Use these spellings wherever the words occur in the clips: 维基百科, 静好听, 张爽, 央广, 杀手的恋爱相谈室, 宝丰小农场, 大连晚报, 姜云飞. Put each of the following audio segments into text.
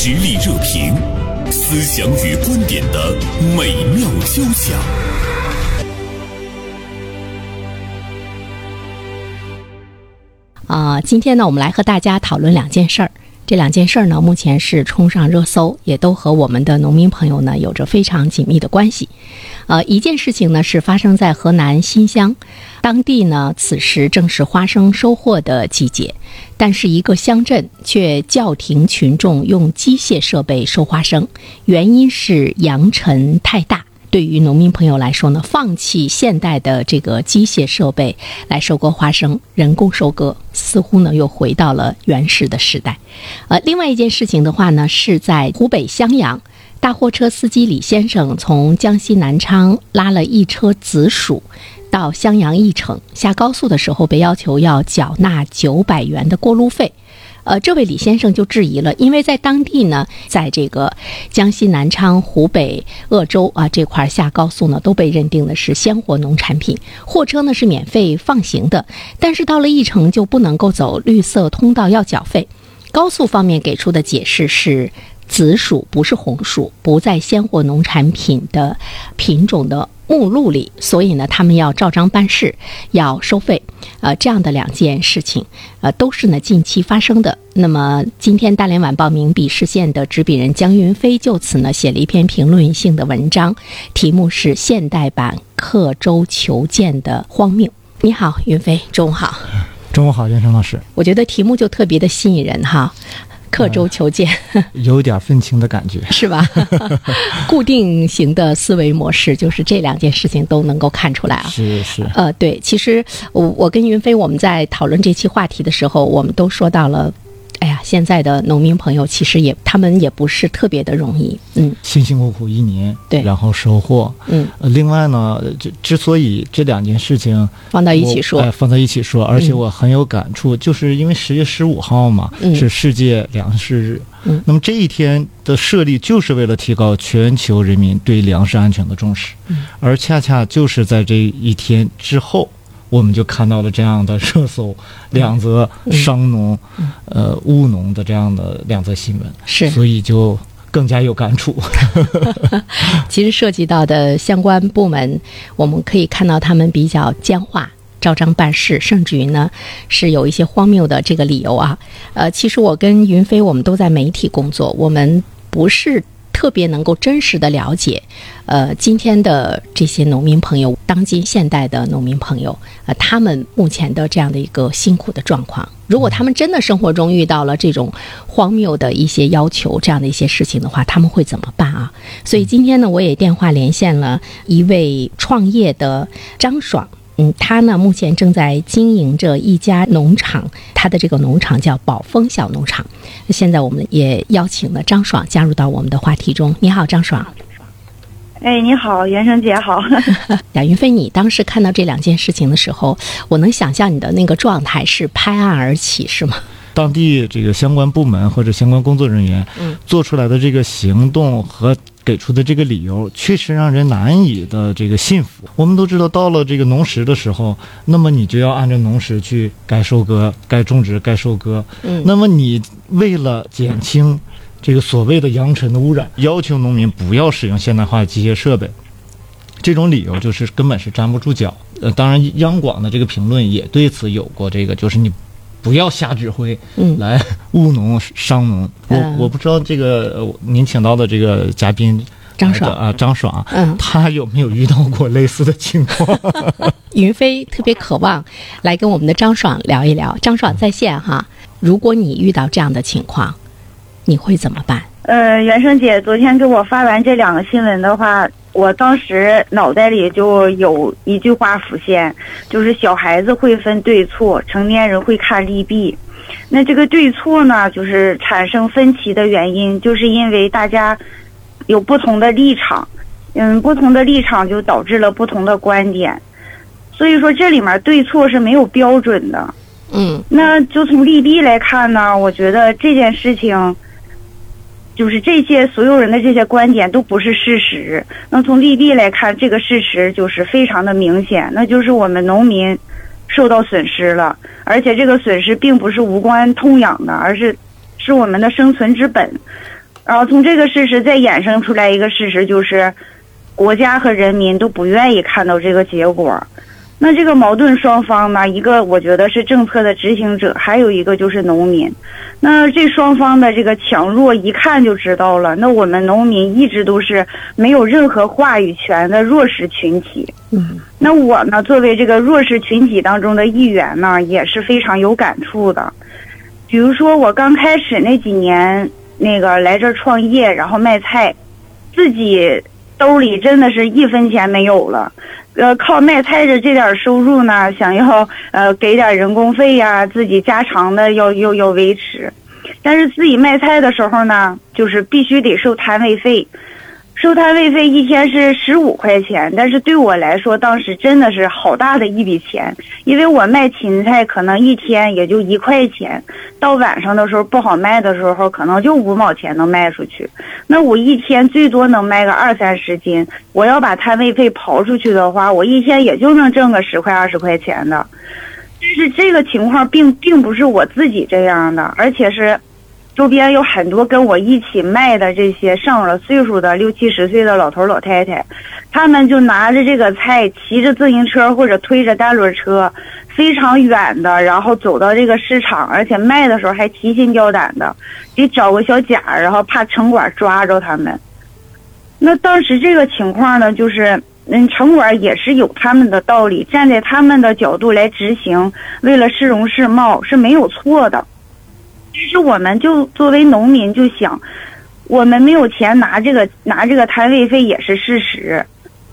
实力热评，思想与观点的美妙交响。今天呢，我们来和大家讨论两件事儿。这两件事儿呢，目前是冲上热搜，也都和我们的农民朋友呢有着非常紧密的关系。一件事情呢是发生在河南新乡，当地呢此时正是花生收获的季节，但是一个乡镇却叫停群众用机械设备收花生，原因是扬尘太大。对于农民朋友来说呢，放弃现代的这个机械设备来收割花生，人工收割似乎呢又回到了原始的时代。另外一件事情的话呢，是在湖北襄阳，大货车司机李先生从江西南昌拉了一车紫薯到襄阳一城，下高速的时候被要求要缴纳900元的过路费。这位李先生就质疑了，因为在当地呢，在这个江西南昌、湖北鄂州啊这块下高速呢，都被认定的是鲜活农产品，货车呢是免费放行的，但是到了一城就不能够走绿色通道，要缴费。高速方面给出的解释是，紫薯不是红薯，不在鲜活农产品的品种的目录里，所以呢他们要照章办事，要收费。这样的两件事情都是呢近期发生的。那么今天大连晚报名笔视线的执笔人姜云飞就此呢写了一篇评论性的文章，题目是现代版刻舟求剑的荒谬。你好云飞，中午好。中午好袁成老师。我觉得题目就特别的吸引人哈，刻舟求剑，有点愤青的感觉，是吧？固定型的思维模式，就是这两件事情都能够看出来啊。是。对，其实我跟云飞我们在讨论这期话题的时候，我们都说到了，哎呀，现在的农民朋友其实他们也不是特别的容易，辛苦一年，对，然后收获，另外呢，之所以这两件事情放在一起说，而且我很有感触，就是因为10月15号嘛，是世界粮食日，那么这一天的设立就是为了提高全球人民对粮食安全的重视，而恰恰就是在这一天之后。我们就看到了这样的热搜，两则伤农、务农的这样的两则新闻，是，所以就更加有感触。其实涉及到的相关部门，我们可以看到他们比较僵化，照章办事，甚至于呢是有一些荒谬的这个理由啊。其实我跟云飞我们都在媒体工作，我们不是特别能够真实的了解，今天的这些农民朋友，当今现代的农民朋友，他们目前的这样的一个辛苦的状况。如果他们真的生活中遇到了这种荒谬的一些要求，这样的一些事情的话，他们会怎么办啊？所以今天呢，我也电话连线了一位创业的张爽。他呢目前正在经营着一家农场，他的这个农场叫宝丰小农场。现在我们也邀请了张爽加入到我们的话题中。你好，张爽。哎，你好，袁生姐好。贾云飞，你当时看到这两件事情的时候，我能想象你的那个状态是拍案而起，是吗？当地这个相关部门或者相关工作人员做出来的这个行动和给出的这个理由，确实让人难以的这个信服。我们都知道，到了这个农时的时候，那么你就要按照农时去该收割、该种植、该收割。那么你为了减轻这个所谓的扬尘的污染，要求农民不要使用现代化机械设备，这种理由就是根本是站不住脚。当然，央广的这个评论也对此有过这个，就是你不要瞎指挥来务农伤农。我不知道这个您请到的这个嘉宾张爽，他有没有遇到过类似的情况？云飞特别渴望来跟我们的张爽聊一聊。张爽在线哈，如果你遇到这样的情况，你会怎么办？袁生姐昨天给我发完这两个新闻的话，我当时脑袋里就有一句话浮现，就是小孩子会分对错，成年人会看利弊。那这个对错呢，就是产生分歧的原因，就是因为大家有不同的立场，不同的立场就导致了不同的观点。所以说这里面对错是没有标准的。那就从利弊来看呢，我觉得这件事情就是这些所有人的这些观点都不是事实。那从利弊来看，这个事实就是非常的明显，那就是我们农民受到损失了，而且这个损失并不是无关痛痒的，而是我们的生存之本。然后从这个事实再衍生出来一个事实，就是国家和人民都不愿意看到这个结果。那这个矛盾双方呢，一个我觉得是政策的执行者，还有一个就是农民。那这双方的这个强弱一看就知道了。那我们农民一直都是没有任何话语权的弱势群体。嗯，那我呢，作为这个弱势群体当中的一员呢，也是非常有感触的。比如说我刚开始那几年，那个来这儿创业，然后卖菜，自己兜里真的是一分钱没有了。靠卖菜的这点收入呢，想要给点人工费呀，自己家常的要维持。但是自己卖菜的时候呢，就是必须得收摊位费，收摊位费一天是15块钱，但是对我来说当时真的是好大的一笔钱，因为我卖芹菜可能一天也就1块钱，到晚上的时候不好卖的时候可能就5毛钱能卖出去，那我一天最多能卖个20-30斤，我要把摊位费刨出去的话，我一天也就能挣个10块20块钱的。但是这个情况并不是我自己这样的，而且是周边有很多跟我一起卖的这些上了岁数的60-70岁的老头老太太，他们就拿着这个菜，骑着自行车或者推着单轮车，非常远的，然后走到这个市场，而且卖的时候还提心吊胆的，得找个小假，然后怕城管抓着他们。那当时这个情况呢，就是城管也是有他们的道理，站在他们的角度来执行，为了市容市貌是没有错的。其实我们就作为农民就想，我们没有钱拿这个摊位费也是事实。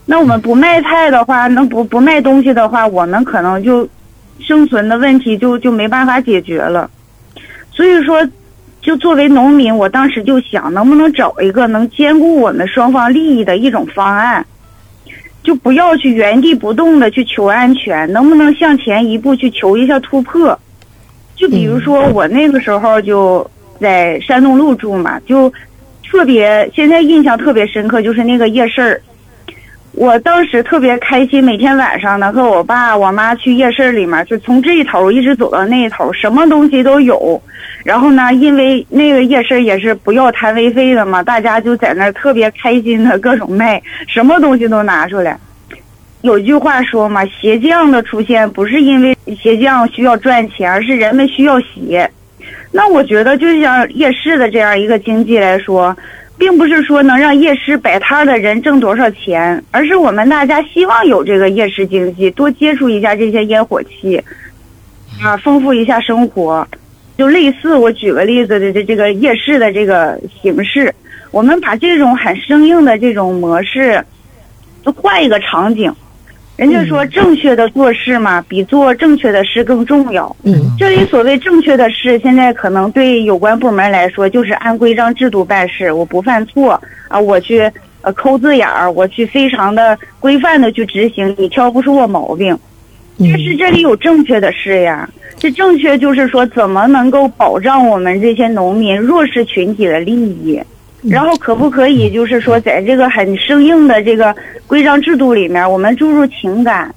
那我们不卖菜的话，那不卖东西的话，我们可能就生存的问题就没办法解决了。所以说，就作为农民，我当时就想，能不能找一个能兼顾我们双方利益的一种方案，就不要去原地不动的去求安全，能不能向前一步去求一下突破？就比如说我那个时候就在山东路住嘛，就特别现在印象特别深刻，就是那个夜市。我当时特别开心，每天晚上呢和我爸我妈去夜市里面，就从这一头一直走到那一头，什么东西都有。然后呢，因为那个夜市也是不要摊位费的嘛，大家就在那儿特别开心的各种卖，什么东西都拿出来。有句话说嘛，鞋匠的出现不是因为鞋匠需要赚钱，而是人们需要鞋。那我觉得就像夜市的这样一个经济来说，并不是说能让夜市摆摊的人挣多少钱，而是我们大家希望有这个夜市经济，多接触一下这些烟火气啊，丰富一下生活。就类似我举个例子的这个夜市的这个形式，我们把这种很生硬的这种模式就换一个场景。人家说正确的做事嘛，比做正确的事更重要。这里所谓正确的事，现在可能对有关部门来说就是按规章制度办事，我不犯错啊，我去抠字眼儿，我去非常的规范的去执行，你挑不出我毛病。但是这里有正确的事呀，这正确就是说怎么能够保障我们这些农民弱势群体的利益。然后可不可以就是说，在这个很生硬的这个规章制度里面，我们注入情感，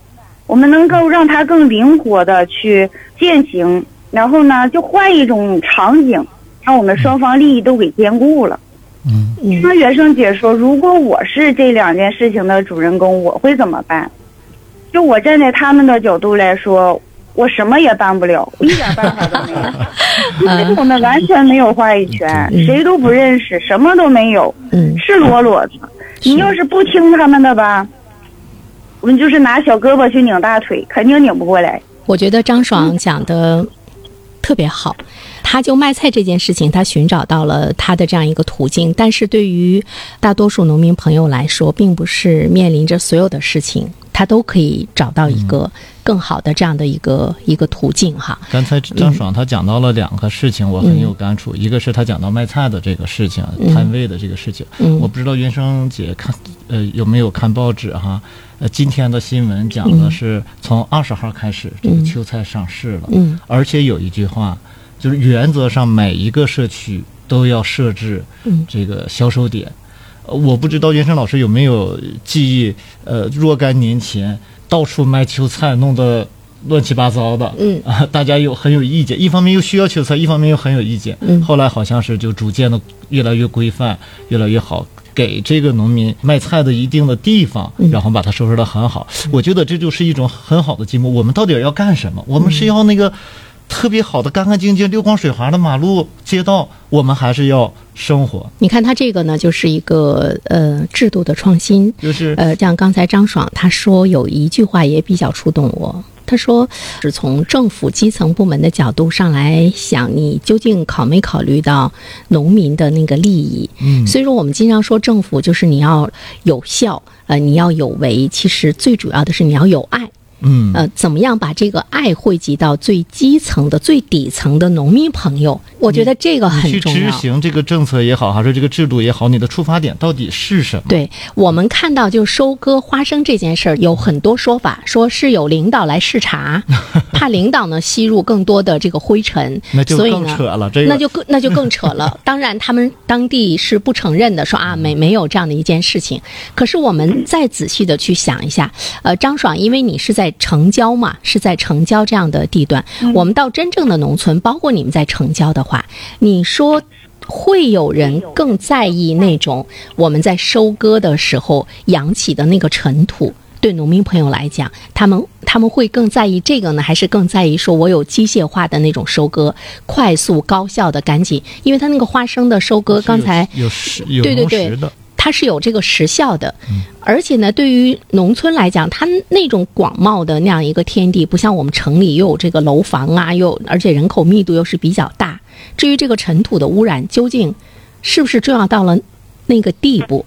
我们能够让它更灵活的去践行，然后呢就换一种场景，让我们双方利益都给兼顾了。那袁生姐说，如果我是这两件事情的主人公，我会怎么办？就我站在他们的角度来说，我什么也办不了，我一点办法都没有。因为我们完全没有话语权，谁都不认识，什么都没有，赤裸裸的。你要是不听他们的吧，我们就是拿小胳膊去拧大腿，肯定拧不过来。我觉得张爽讲的特别好，他就卖菜这件事情，他寻找到了他的这样一个途径。但是对于大多数农民朋友来说，并不是面临着所有的事情他都可以找到一个更好的这样的一个途径哈。刚才张爽他讲到了两个事情，我很有感触。一个是他讲到卖菜的这个事情，摊位的这个事情。我不知道袁生姐看有没有看报纸哈？今天的新闻讲的是从20号开始，这个秋菜上市了。而且有一句话，就是原则上每一个社区都要设置这个销售点。我不知道袁生老师有没有记忆，若干年前到处卖秋菜，弄得乱七八糟的，嗯啊，大家又很有意见，一方面又需要决策，一方面又很有意见，嗯，后来好像是就逐渐的越来越规范，越来越好，给这个农民卖菜的一定的地方，然后把它收拾得很好，嗯，我觉得这就是一种很好的进步。我们到底要干什么？我们是要那个特别好的干干净净溜光水滑的马路街道，我们还是要生活。你看他这个呢，就是一个制度的创新，就是像刚才张爽他说有一句话也比较触动我，他说是从政府基层部门的角度上来想，你究竟考没考虑到农民的那个利益，嗯，所以说我们经常说政府就是你要有效，你要有为，其实最主要的是你要有爱，嗯，怎么样把这个爱汇集到最基层的最底层的农民朋友，我觉得这个很重要。去执行这个政策也好，还是这个制度也好，你的出发点到底是什么？对，我们看到就收割花生这件事儿有很多说法，说是有领导来视察，怕领导呢吸入更多的这个灰尘，那就更扯了，这个那就更扯了。当然他们当地是不承认的，说啊没有这样的一件事情。可是我们再仔细的去想一下，张爽，因为你是在城郊嘛，是在城郊这样的地段，我们到真正的农村，包括你们在城郊的话，你说会有人更在意那种我们在收割的时候扬起的那个尘土，对农民朋友来讲，他们会更在意这个呢，还是更在意说我有机械化的那种收割，快速高效的赶紧，因为他那个花生的收割，刚才有对对对，它是有这个时效的，而且呢，对于农村来讲，它那种广袤的那样一个天地，不像我们城里又有这个楼房啊，又而且人口密度又是比较大。至于这个尘土的污染，究竟是不是重要到了那个地步？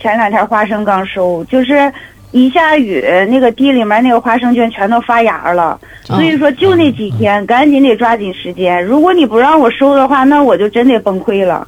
前两天花生刚收，就是一下雨，那个地里面那个花生菌全都发芽了，所以说就那几天，赶紧得抓紧时间。如果你不让我收的话，那我就真得崩溃了。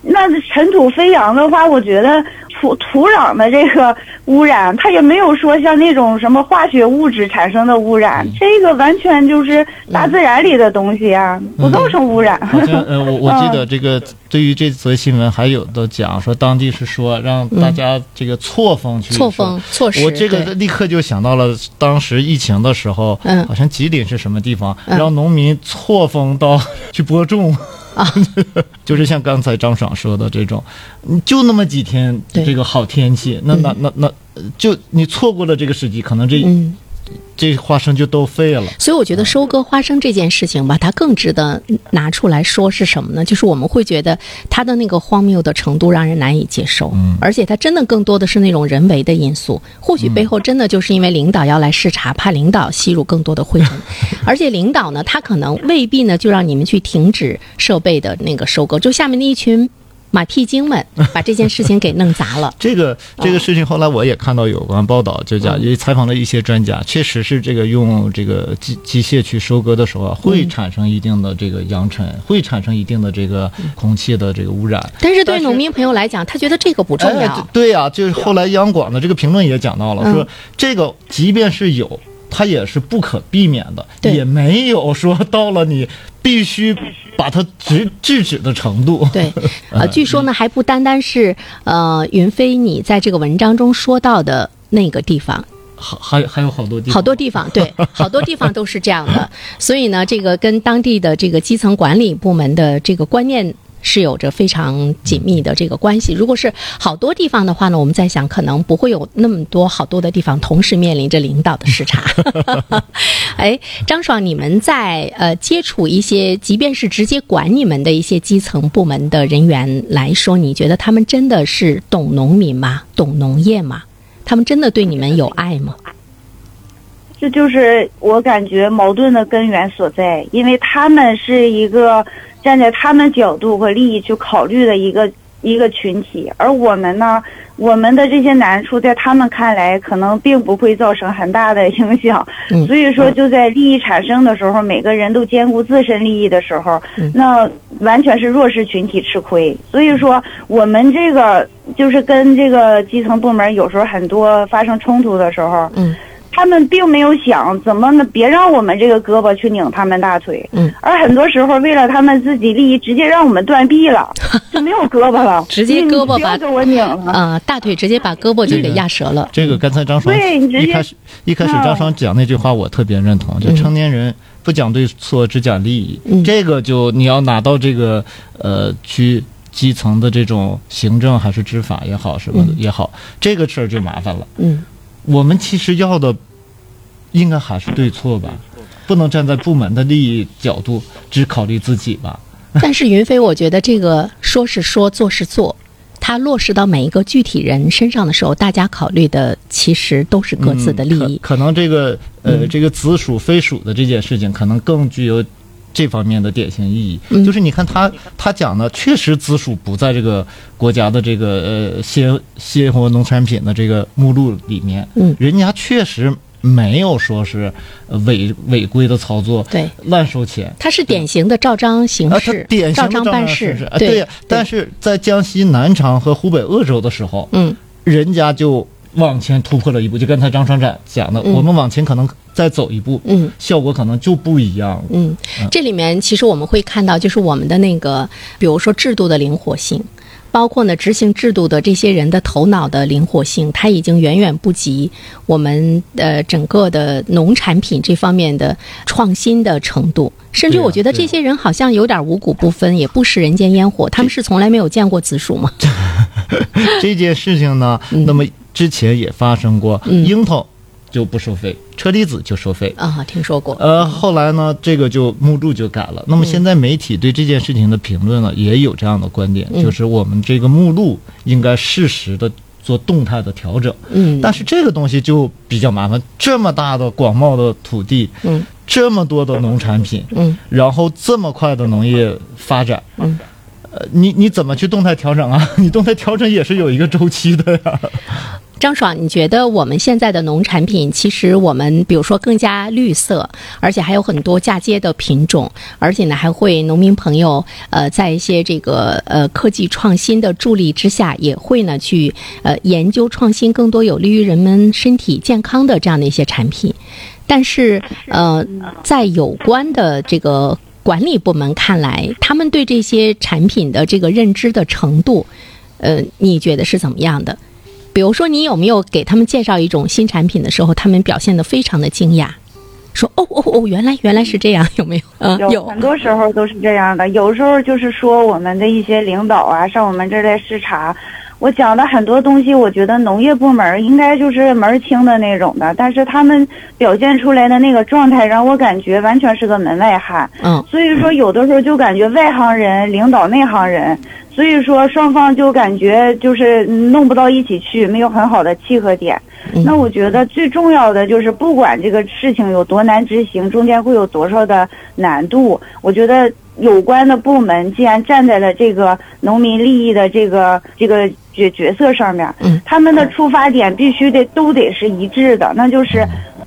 那尘土飞扬的话，我觉得土壤的这个污染，它也没有说像那种什么化学物质产生的污染，这个完全就是大自然里的东西啊，不造成污染。好像我记得这个对于这则新闻还有的讲说，当地是说让大家这个错峰去错峰错时，我这个立刻就想到了当时疫情的时候，好像吉林是什么地方，让农民错峰到去播种。啊，就是像刚才张爽说的这种，就那么几天这个好天气，那就你错过了这个时机，可能这花生就都废了。所以我觉得收割花生这件事情吧，它更值得拿出来说是什么呢？就是我们会觉得它的那个荒谬的程度让人难以接受，而且它真的更多的是那种人为的因素，或许背后真的就是因为领导要来视察，怕领导吸入更多的灰尘，而且领导呢，他可能未必呢就让你们去停止设备的那个收割，就下面那一群马屁精们把这件事情给弄砸了。这个事情后来我也看到有关报道，就讲也采访了一些专家，确实是这个用这个机械去收割的时候啊，会产生一定的这个扬尘，会产生一定的这个空气的这个污染。但是对农民朋友来讲，他觉得这个不重要。对啊，就是后来央广的这个评论也讲到了，说这个即便是有，它也是不可避免的，也没有说到了你必须把它制止的程度。对，据说呢还不单单是云飞你在这个文章中说到的那个地方，还有好多地方，对，好多地方都是这样的。所以呢，这个跟当地的这个基层管理部门的这个观念是有着非常紧密的这个关系。如果是好多地方的话呢，我们在想可能不会有那么多好多的地方同时面临着领导的视察。哎，张爽，你们在接触一些即便是直接管你们的一些基层部门的人员来说，你觉得他们真的是懂农民吗？懂农业吗？他们真的对你们有爱吗？这就是我感觉矛盾的根源所在，因为他们是一个站在他们角度和利益去考虑的一个群体，而我们呢，我们的这些难处在他们看来可能并不会造成很大的影响，所以说就在利益产生的时候，每个人都兼顾自身利益的时候，那完全是弱势群体吃亏。所以说我们这个就是跟这个基层部门有时候很多发生冲突的时候，他们并没有想怎么别让我们这个胳膊去拧他们大腿，嗯，而很多时候为了他们自己利益，直接让我们断臂了，就没有胳膊了，直接胳膊把给我拧了啊，大腿直接把胳膊就给压折了。这个刚才张爽一开始张爽讲那句话我特别认同，就成年人不讲对错，只讲利益，这个就你要拿到这个去。基层的这种行政还是执法也好，什么的也好，这个事儿就麻烦了。嗯，我们其实要的应该还是对错吧，不能站在部门的利益角度只考虑自己吧。但是云飞，我觉得这个说是说，做是做，它落实到每一个具体人身上的时候，大家考虑的其实都是各自的利益。可能这个这个子属非属的这件事情，可能更具有。这方面的典型意义，就是你看他讲的，确实直属不在这个国家的这个鲜活农产品的这个目录里面，人家确实没有说是违规的操作，对，乱收钱，他是典型的照章行事，照章办事，对。但是在江西南昌和湖北鄂州的时候，人家就往前突破了一步，就刚才张厂长讲的，我们往前可能再走一步，效果可能就不一样了。这里面其实我们会看到，就是我们的那个，比如说制度的灵活性，包括呢执行制度的这些人的头脑的灵活性，它已经远远不及我们整个的农产品这方面的创新的程度。甚至我觉得这些人好像有点五谷不分，也不食人间烟火，他们是从来没有见过紫薯吗？这件事情呢，那么。之前也发生过，樱桃就不收费，车厘子就收费啊，听说过。后来呢，这个就目录就改了。那么现在媒体对这件事情的评论呢，也有这样的观点，就是我们这个目录应该适时的做动态的调整。但是这个东西就比较麻烦，这么大的广袤的土地，这么多的农产品，然后这么快的农业发展，你怎么去动态调整啊？你动态调整也是有一个周期的呀。张爽，你觉得我们现在的农产品，其实我们比如说更加绿色，而且还有很多嫁接的品种，而且呢还会农民朋友在一些这个科技创新的助力之下，也会呢去研究创新更多有利于人们身体健康的这样的一些产品，但是在有关的这个管理部门看来，他们对这些产品的这个认知的程度，你觉得是怎么样的？比如说，你有没有给他们介绍一种新产品的时候，他们表现得非常的惊讶，说哦，原来是这样，有没有？有，很多时候都是这样的。有时候就是说我们的一些领导啊，上我们这儿来视察，我讲的很多东西，我觉得农业部门应该就是门清的那种的，但是他们表现出来的那个状态，让我感觉完全是个门外汉。所以说有的时候就感觉外行人领导内行人。所以说双方就感觉就是弄不到一起去，没有很好的契合点。那我觉得最重要的就是不管这个事情有多难执行，中间会有多少的难度，我觉得有关的部门既然站在了这个农民利益的这个角色上面，他们的出发点必须都得是一致的，那就是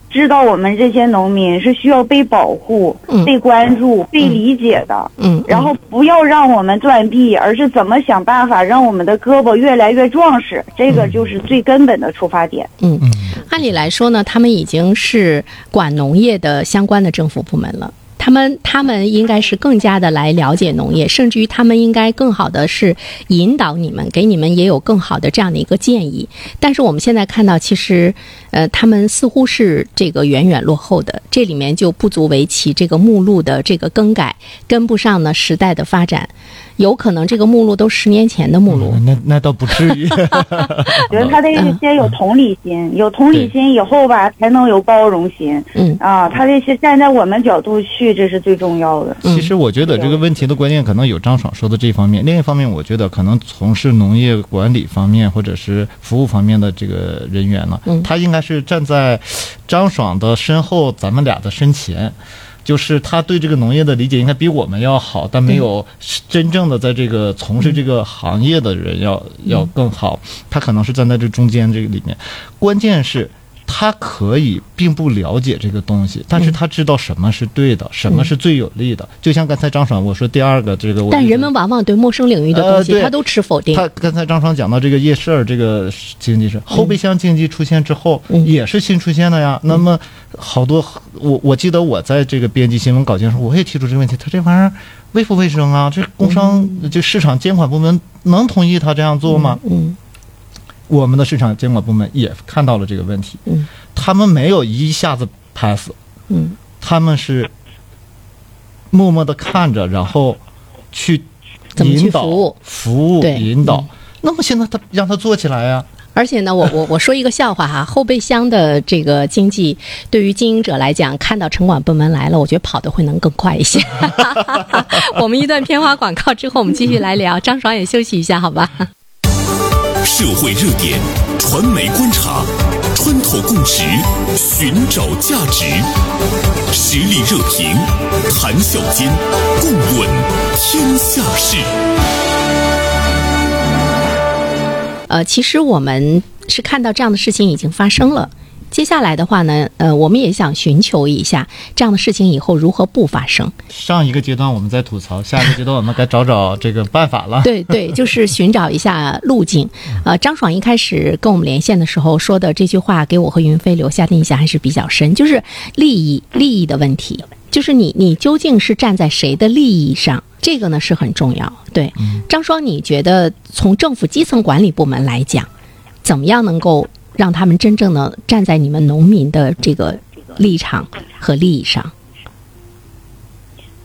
知道我们这些农民是需要被保护、被关注、被理解的，然后不要让我们断臂，而是怎么想办法让我们的胳膊越来越壮实，这个就是最根本的出发点。按理来说呢，他们已经是管农业的相关的政府部门了。他们应该是更加的来了解农业，甚至于他们应该更好的是引导你们，给你们也有更好的这样的一个建议。但是我们现在看到，其实他们似乎是这个远远落后的，这里面就不足为奇。这个目录的这个更改跟不上呢时代的发展，有可能这个目录都10年前的目录，那倒不至于。觉得他得先有同理心，有同理心以后吧，才能有包容心。他这些站在我们角度去，这是最重要的。其实我觉得这个问题的关键可能有张爽说的这方面，另一方面我觉得可能从事农业管理方面或者是服务方面的这个人员呢，他应该是站在张爽的身后，咱们俩的身前。就是他对这个农业的理解应该比我们要好，但没有真正的在这个从事这个行业的人要更好。他可能是站在这中间这个里面，关键是他可以并不了解这个东西，但是他知道什么是对的，什么是最有利的。就像刚才张爽我说第二个这个，但人们往往对陌生领域的东西、他都持否定。他刚才张爽讲到这个夜市这个经济是后备箱经济出现之后、也是新出现的呀。那么好多我记得我在这个编辑新闻稿件的时候，我也提出这个问题，他这玩意儿卫不卫生啊？这工商就市场监管部门能同意他这样做吗？我们的市场监管部门也看到了这个问题，他们没有一下子 pass， 他们是默默的看着，然后去引导服务引导。那么现在他让他做起来呀、而且呢，我说一个笑话哈，后备箱的这个经济，对于经营者来讲，看到城管部门来了，我觉得跑得会能更快一些。我们一段片花广告之后，我们继续来聊。张爽也休息一下，好吧？社会热点，传媒观察，穿透共识，寻找价值，实力热评，谈笑间，共论天下事。其实我们是看到这样的事情已经发生了，接下来的话呢，我们也想寻求一下这样的事情以后如何不发生。上一个阶段我们在吐槽，下一个阶段我们该找这个办法了。对，就是寻找一下路径。张爽一开始跟我们连线的时候说的这句话，给我和云飞留下的印象还是比较深，就是利益的问题，就是你究竟是站在谁的利益上，这个呢是很重要。对，张爽，你觉得从政府基层管理部门来讲，怎么样能够让他们真正的站在你们农民的这个立场和利益上？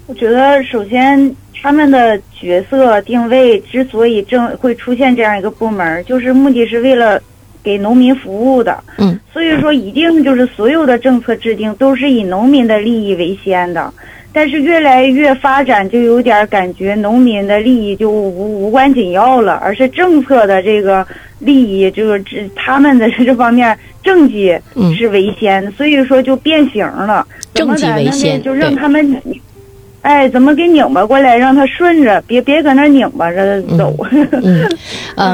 我觉得首先他们的角色定位之所以会出现这样一个部门，就是目的是为了给农民服务的。所以说一定就是所有的政策制定都是以农民的利益为先的，但是越来越发展就有点感觉农民的利益就无关紧要了，而是政策的这个利益，就是他们的这方面政绩是为先、所以说就变形了，政绩为先，就让他们怎么给拧巴过来，让他顺着，别搁那拧巴着走。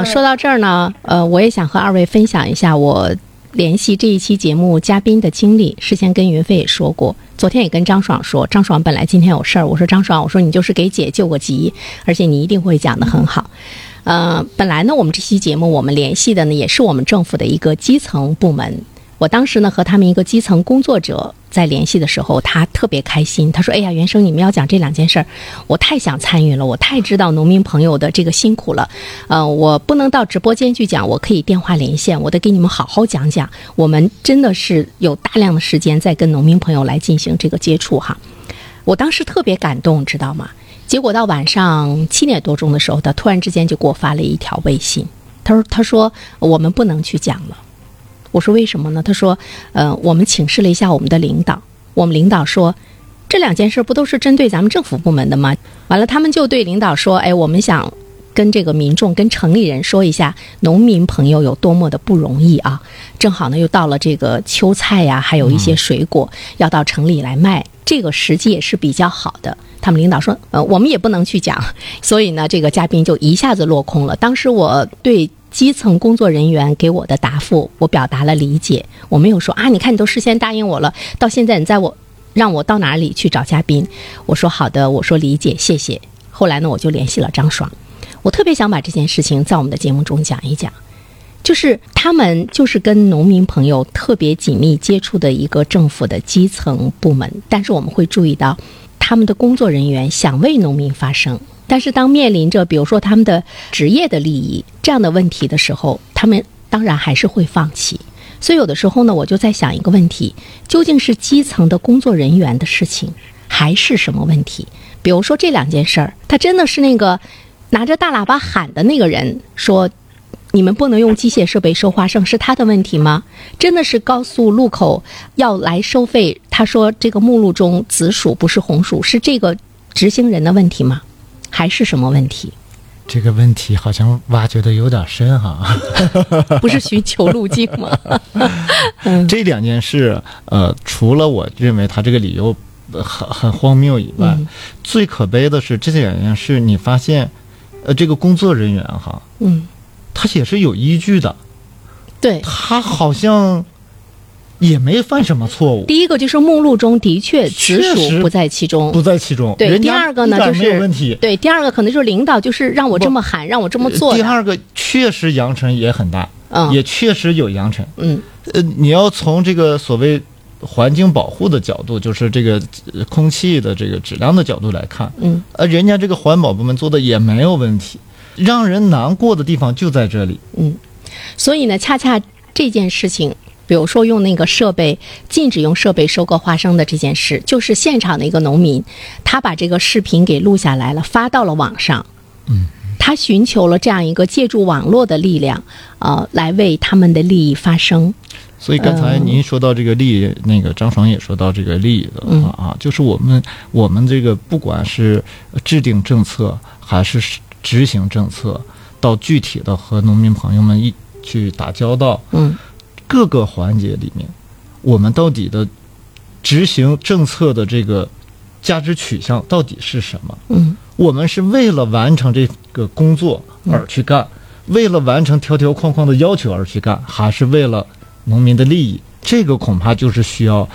说到这儿呢，我也想和二位分享一下我联系这一期节目嘉宾的经历。事先跟云飞也说过，昨天也跟张爽说，张爽本来今天有事儿，我说张爽，我说你就是给姐救个急，而且你一定会讲得很好。本来呢，我们这期节目我们联系的呢，也是我们政府的一个基层部门。我当时呢和他们一个基层工作者在联系的时候，他特别开心，他说：“哎呀，袁生，你们要讲这两件事儿，我太想参与了，我太知道农民朋友的这个辛苦了。我不能到直播间去讲，我可以电话连线，我得给你们好好讲讲。我们真的是有大量的时间在跟农民朋友来进行这个接触哈。”我当时特别感动，知道吗？结果到晚上7点多钟的时候，他突然之间就给我发了一条微信，他说我们不能去讲了。我说为什么呢？他说，我们请示了一下我们的领导，我们领导说，这两件事不都是针对咱们政府部门的吗？完了，他们就对领导说，我们想跟这个民众、跟城里人说一下，农民朋友有多么的不容易啊！正好呢，又到了这个秋菜呀，还有一些水果要到城里来卖，这个时机也是比较好的。他们领导说，我们也不能去讲，所以呢，这个嘉宾就一下子落空了。当时我对基层工作人员给我的答复，我表达了理解，我没有说啊，你看你都事先答应我了，到现在你让我到哪里去找嘉宾？我说好的，我说理解，谢谢。后来呢，我就联系了张爽，我特别想把这件事情在我们的节目中讲一讲，就是他们就是跟农民朋友特别紧密接触的一个政府的基层部门，但是我们会注意到，他们的工作人员想为农民发声。但是当面临着比如说他们的职业的利益这样的问题的时候，他们当然还是会放弃。所以有的时候呢，我就在想一个问题，究竟是基层的工作人员的事情，还是什么问题？比如说这两件事儿，他真的是那个拿着大喇叭喊的那个人说你们不能用机械设备收花生，是他的问题吗？真的是高速路口要来收费，他说这个目录中紫薯不是红薯，是这个执行人的问题吗？还是什么问题？这个问题好像挖掘的有点深哈。不是寻求路径吗？这两件事，除了我认为他这个理由很荒谬以外，最可悲的是这两件事，你发现，这个工作人员哈，他也是有依据的，对，他好像也没犯什么错误。第一个就是目录中的确直属不在其中。对，第二个呢就是没有问题。对，第二个可能就是领导就是让我这么喊，让我这么做。第二个确实扬尘也很大，也确实有扬尘。你要从这个所谓环境保护的角度，就是这个空气的这个质量的角度来看，人家这个环保部门做的也没有问题。让人难过的地方就在这里。所以呢，恰恰这件事情。比如说用那个设备禁止用设备收割花生的这件事，就是现场的一个农民，他把这个视频给录下来了，发到了网上。他寻求了这样一个借助网络的力量，来为他们的利益发声。所以刚才您说到这个利益，那个张爽也说到这个利益的话就是我们这个不管是制定政策还是执行政策，到具体的和农民朋友们一去打交道，各个环节里面，我们到底的执行政策的这个价值取向到底是什么？我们是为了完成这个工作而去干，为了完成条条框框的要求而去干，还是为了农民的利益？这个恐怕就是需要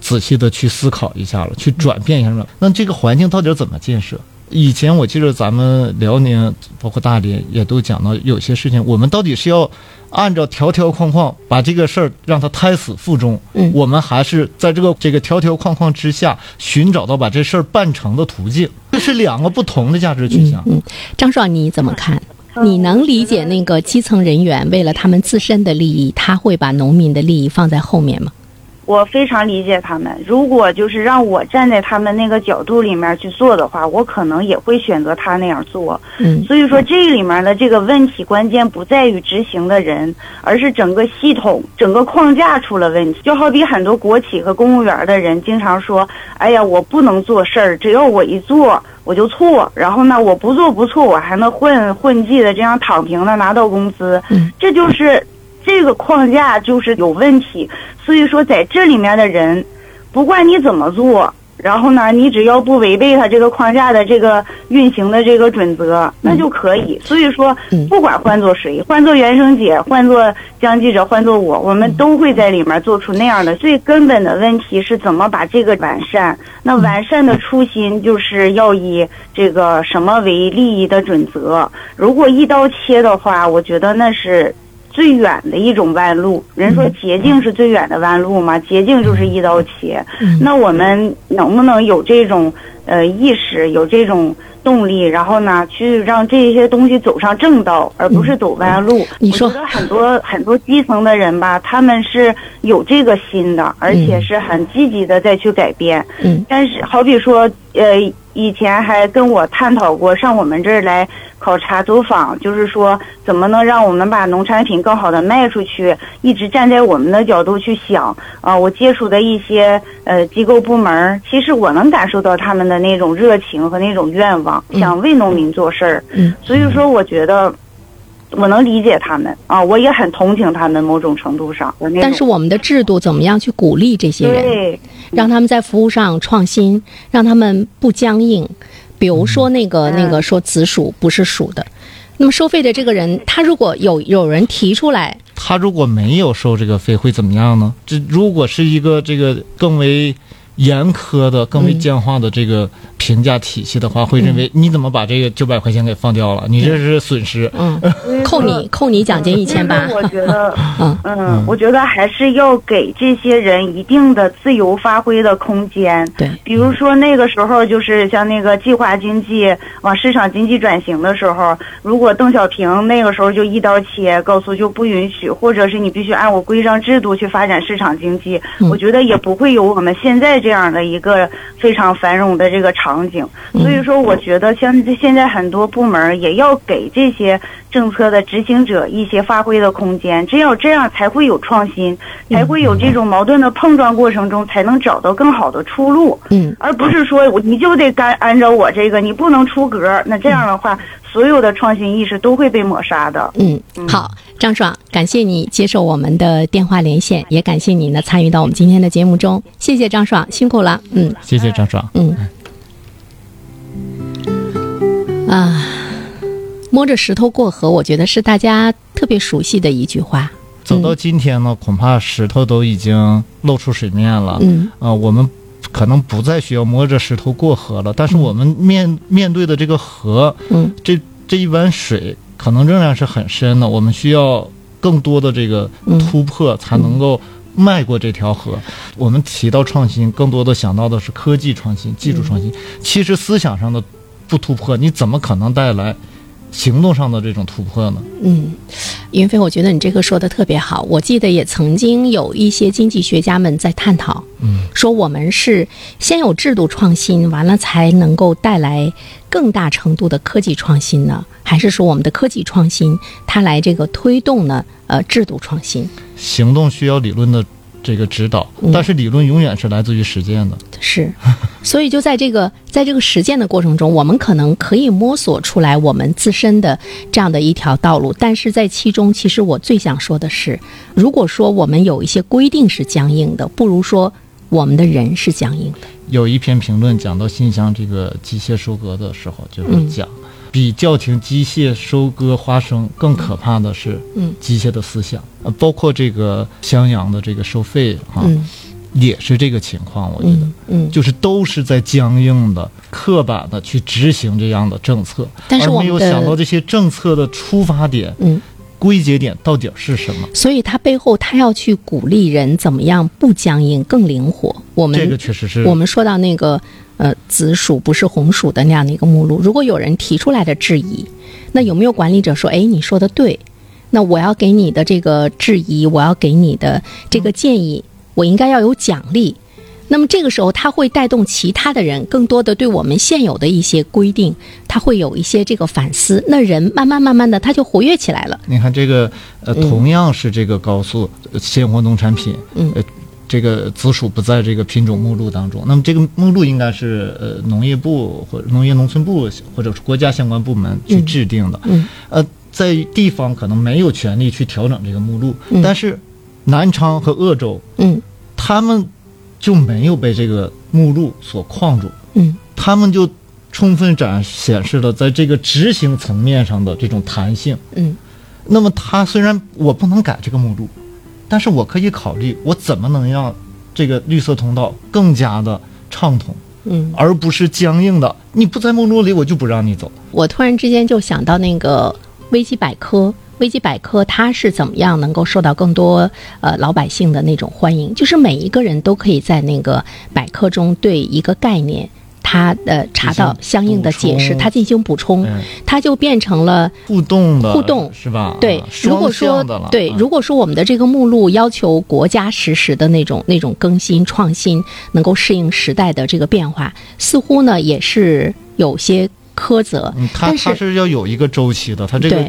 仔细的去思考一下了，去转变一下了。那这个环境到底怎么建设？以前我记得咱们辽宁包括大连也都讲到，有些事情我们到底是要按照条条框框把这个事儿让它胎死腹中，我们还是在这个条条框框之下寻找到把这事儿办成的途径，这是两个不同的价值取向。张爽你怎么看？你能理解那个基层人员为了他们自身的利益，他会把农民的利益放在后面吗？我非常理解他们，如果就是让我站在他们那个角度里面去做的话，我可能也会选择他那样做。所以说这里面的这个问题关键不在于执行的人，而是整个系统、整个框架出了问题。就好比很多国企和公务员的人经常说，哎呀，我不能做事儿，只要我一做我就错，然后呢我不做不错，我还能混迹的这样躺平的拿到工资。这就是这个框架就是有问题，所以说在这里面的人，不管你怎么做，然后呢，你只要不违背它这个框架的这个运行的这个准则，那就可以。所以说，不管换做谁，换做袁生姐，换做江记者，换做我们都会在里面做出那样的。最根本的问题是怎么把这个完善。那完善的初心就是要以这个什么为利益的准则。如果一刀切的话，我觉得那是最远的一种弯路。人说捷径是最远的弯路嘛，捷径就是一刀切。那我们能不能有这种意识，有这种动力，然后呢去让这些东西走上正道，而不是走弯路？你说我觉得很多基层的人吧，他们是有这个心的，而且是很积极的再去改变。但是好比说以前还跟我探讨过，上我们这儿来考察走访，就是说怎么能让我们把农产品更好的卖出去，一直站在我们的角度去想啊。我接触的一些机构部门，其实我能感受到他们的那种热情和那种愿望，想为农民做事儿。所以说我觉得我能理解他们啊，我也很同情他们某种程度上。但是我们的制度怎么样去鼓励这些人，对，让他们在服务上创新，让他们不僵硬。比如说那个说子属不是属的，那么收费的这个人，他如果有人提出来，他如果没有收这个费会怎么样呢？这如果是一个这个更为严苛的、更为僵化的这个评价体系的话，会认为你怎么把这个900块钱给放掉了？你这是损失，扣你奖金1000吧。我觉得，我觉得还是要给这些人一定的自由发挥的空间。对，比如说那个时候就是像那个计划经济往市场经济转型的时候，如果邓小平那个时候就一刀切，告诉就不允许，或者是你必须按我规章制度去发展市场经济，我觉得也不会有我们现在这样的一个非常繁荣的这个场景。所以说我觉得像现在很多部门也要给这些政策的执行者一些发挥的空间，只有这样才会有创新，才会有这种矛盾的碰撞过程中才能找到更好的出路，而不是说你就得按照我这个，你不能出格，那这样的话所有的创新意识都会被抹杀的。好，张爽，感谢你接受我们的电话连线，也感谢你呢参与到我们今天的节目中。谢谢张爽，辛苦了。谢谢张爽。摸着石头过河，我觉得是大家特别熟悉的一句话。走到今天呢，恐怕石头都已经露出水面了。我们可能不再需要摸着石头过河了，但是我们面对的这个河，这一碗水可能仍然是很深的，我们需要更多的这个突破才能够迈过这条河。我们提到创新，更多的想到的是科技创新、技术创新，其实思想上的不突破，你怎么可能带来行动上的这种突破呢？云飞，我觉得你这个说的特别好。我记得也曾经有一些经济学家们在探讨，说我们是先有制度创新，完了才能够带来更大程度的科技创新呢，还是说我们的科技创新它来这个推动呢制度创新？行动需要理论的这个指导，但是理论永远是来自于实践的。是，所以就在这个实践的过程中，我们可能可以摸索出来我们自身的这样的一条道路，但是在其中，其实我最想说的是，如果说我们有一些规定是僵硬的，不如说我们的人是僵硬的。有一篇评论讲到新乡这个机械收割的时候，就是讲，比叫停机械收割花生更可怕的是机械的思想，包括这个襄阳的这个收费也是这个情况。我觉得就是都是在僵硬的刻板的去执行这样的政策，但是我们没有想到这些政策的出发点归结点到底是什么。所以它背后它要去鼓励人怎么样不僵硬更灵活。我们这个确实是我们说到那个紫薯不是红薯的那样的一个目录，如果有人提出来的质疑，那有没有管理者说，哎，你说的对，那我要给你的这个质疑，我要给你的这个建议，我应该要有奖励。那么这个时候他会带动其他的人更多的对我们现有的一些规定，他会有一些这个反思，那人慢慢的他就活跃起来了。你看这个同样是这个高速鲜活农产品，这个紫薯不在这个品种目录当中，那么这个目录应该是农业部或者农业农村部或者是国家相关部门去制定的，在地方可能没有权利去调整这个目录，但是南昌和鄂州，他们就没有被这个目录所框住，他们就充分显示了在这个执行层面上的这种弹性，那么它虽然我不能改这个目录，但是我可以考虑我怎么能让这个绿色通道更加的畅通，而不是僵硬的你不在目录里我就不让你走。我突然之间就想到那个维基百科它是怎么样能够受到更多老百姓的那种欢迎，就是每一个人都可以在那个百科中对一个概念他查到相应的解释，他进行补充，他就变成了互动是吧？对，如果说我们的这个目录要求国家实时的那种更新创新，能够适应时代的这个变化，似乎呢也是有些苛责。它是要有一个周期的，它这个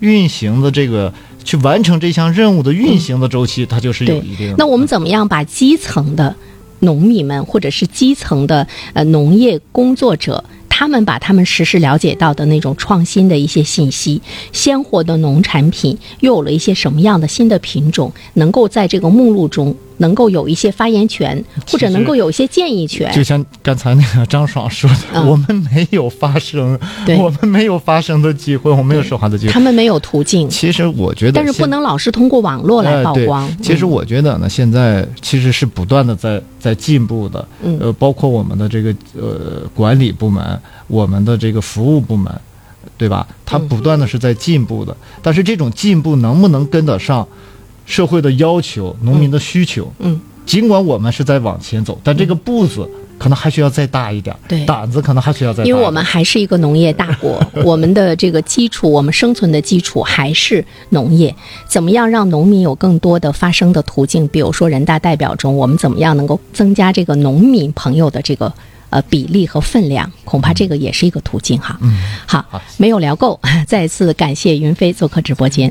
运行的这个去完成这项任务的运行的周期，它就是有一定的。那我们怎么样把基层的农民们或者是基层的农业工作者，他们把他们实时了解到的那种创新的一些信息，鲜活的农产品又有了一些什么样的新的品种，能够在这个目录中能够有一些发言权，或者能够有一些建议权。就像刚才那个张爽说的，我们没有发声，我们没有发声的机会，我们没有说话的机会，他们没有途径。其实我觉得，但是不能老是通过网络来曝光。其实我觉得呢，现在其实是不断的在进步的，包括我们的这个管理部门。我们的这个服务部门，对吧？它不断的是在进步的，但是这种进步能不能跟得上社会的要求、农民的需求？尽管我们是在往前走，但这个步子可能还需要再大一点，胆子可能还需要再大一点。因为我们还是一个农业大国，我们的这个基础，我们生存的基础还是农业。怎么样让农民有更多的发声的途径？比如说人大代表中，我们怎么样能够增加这个农民朋友的这个比例和分量，恐怕这个也是一个途径哈。好，没有聊够，再次感谢云飞做客直播间。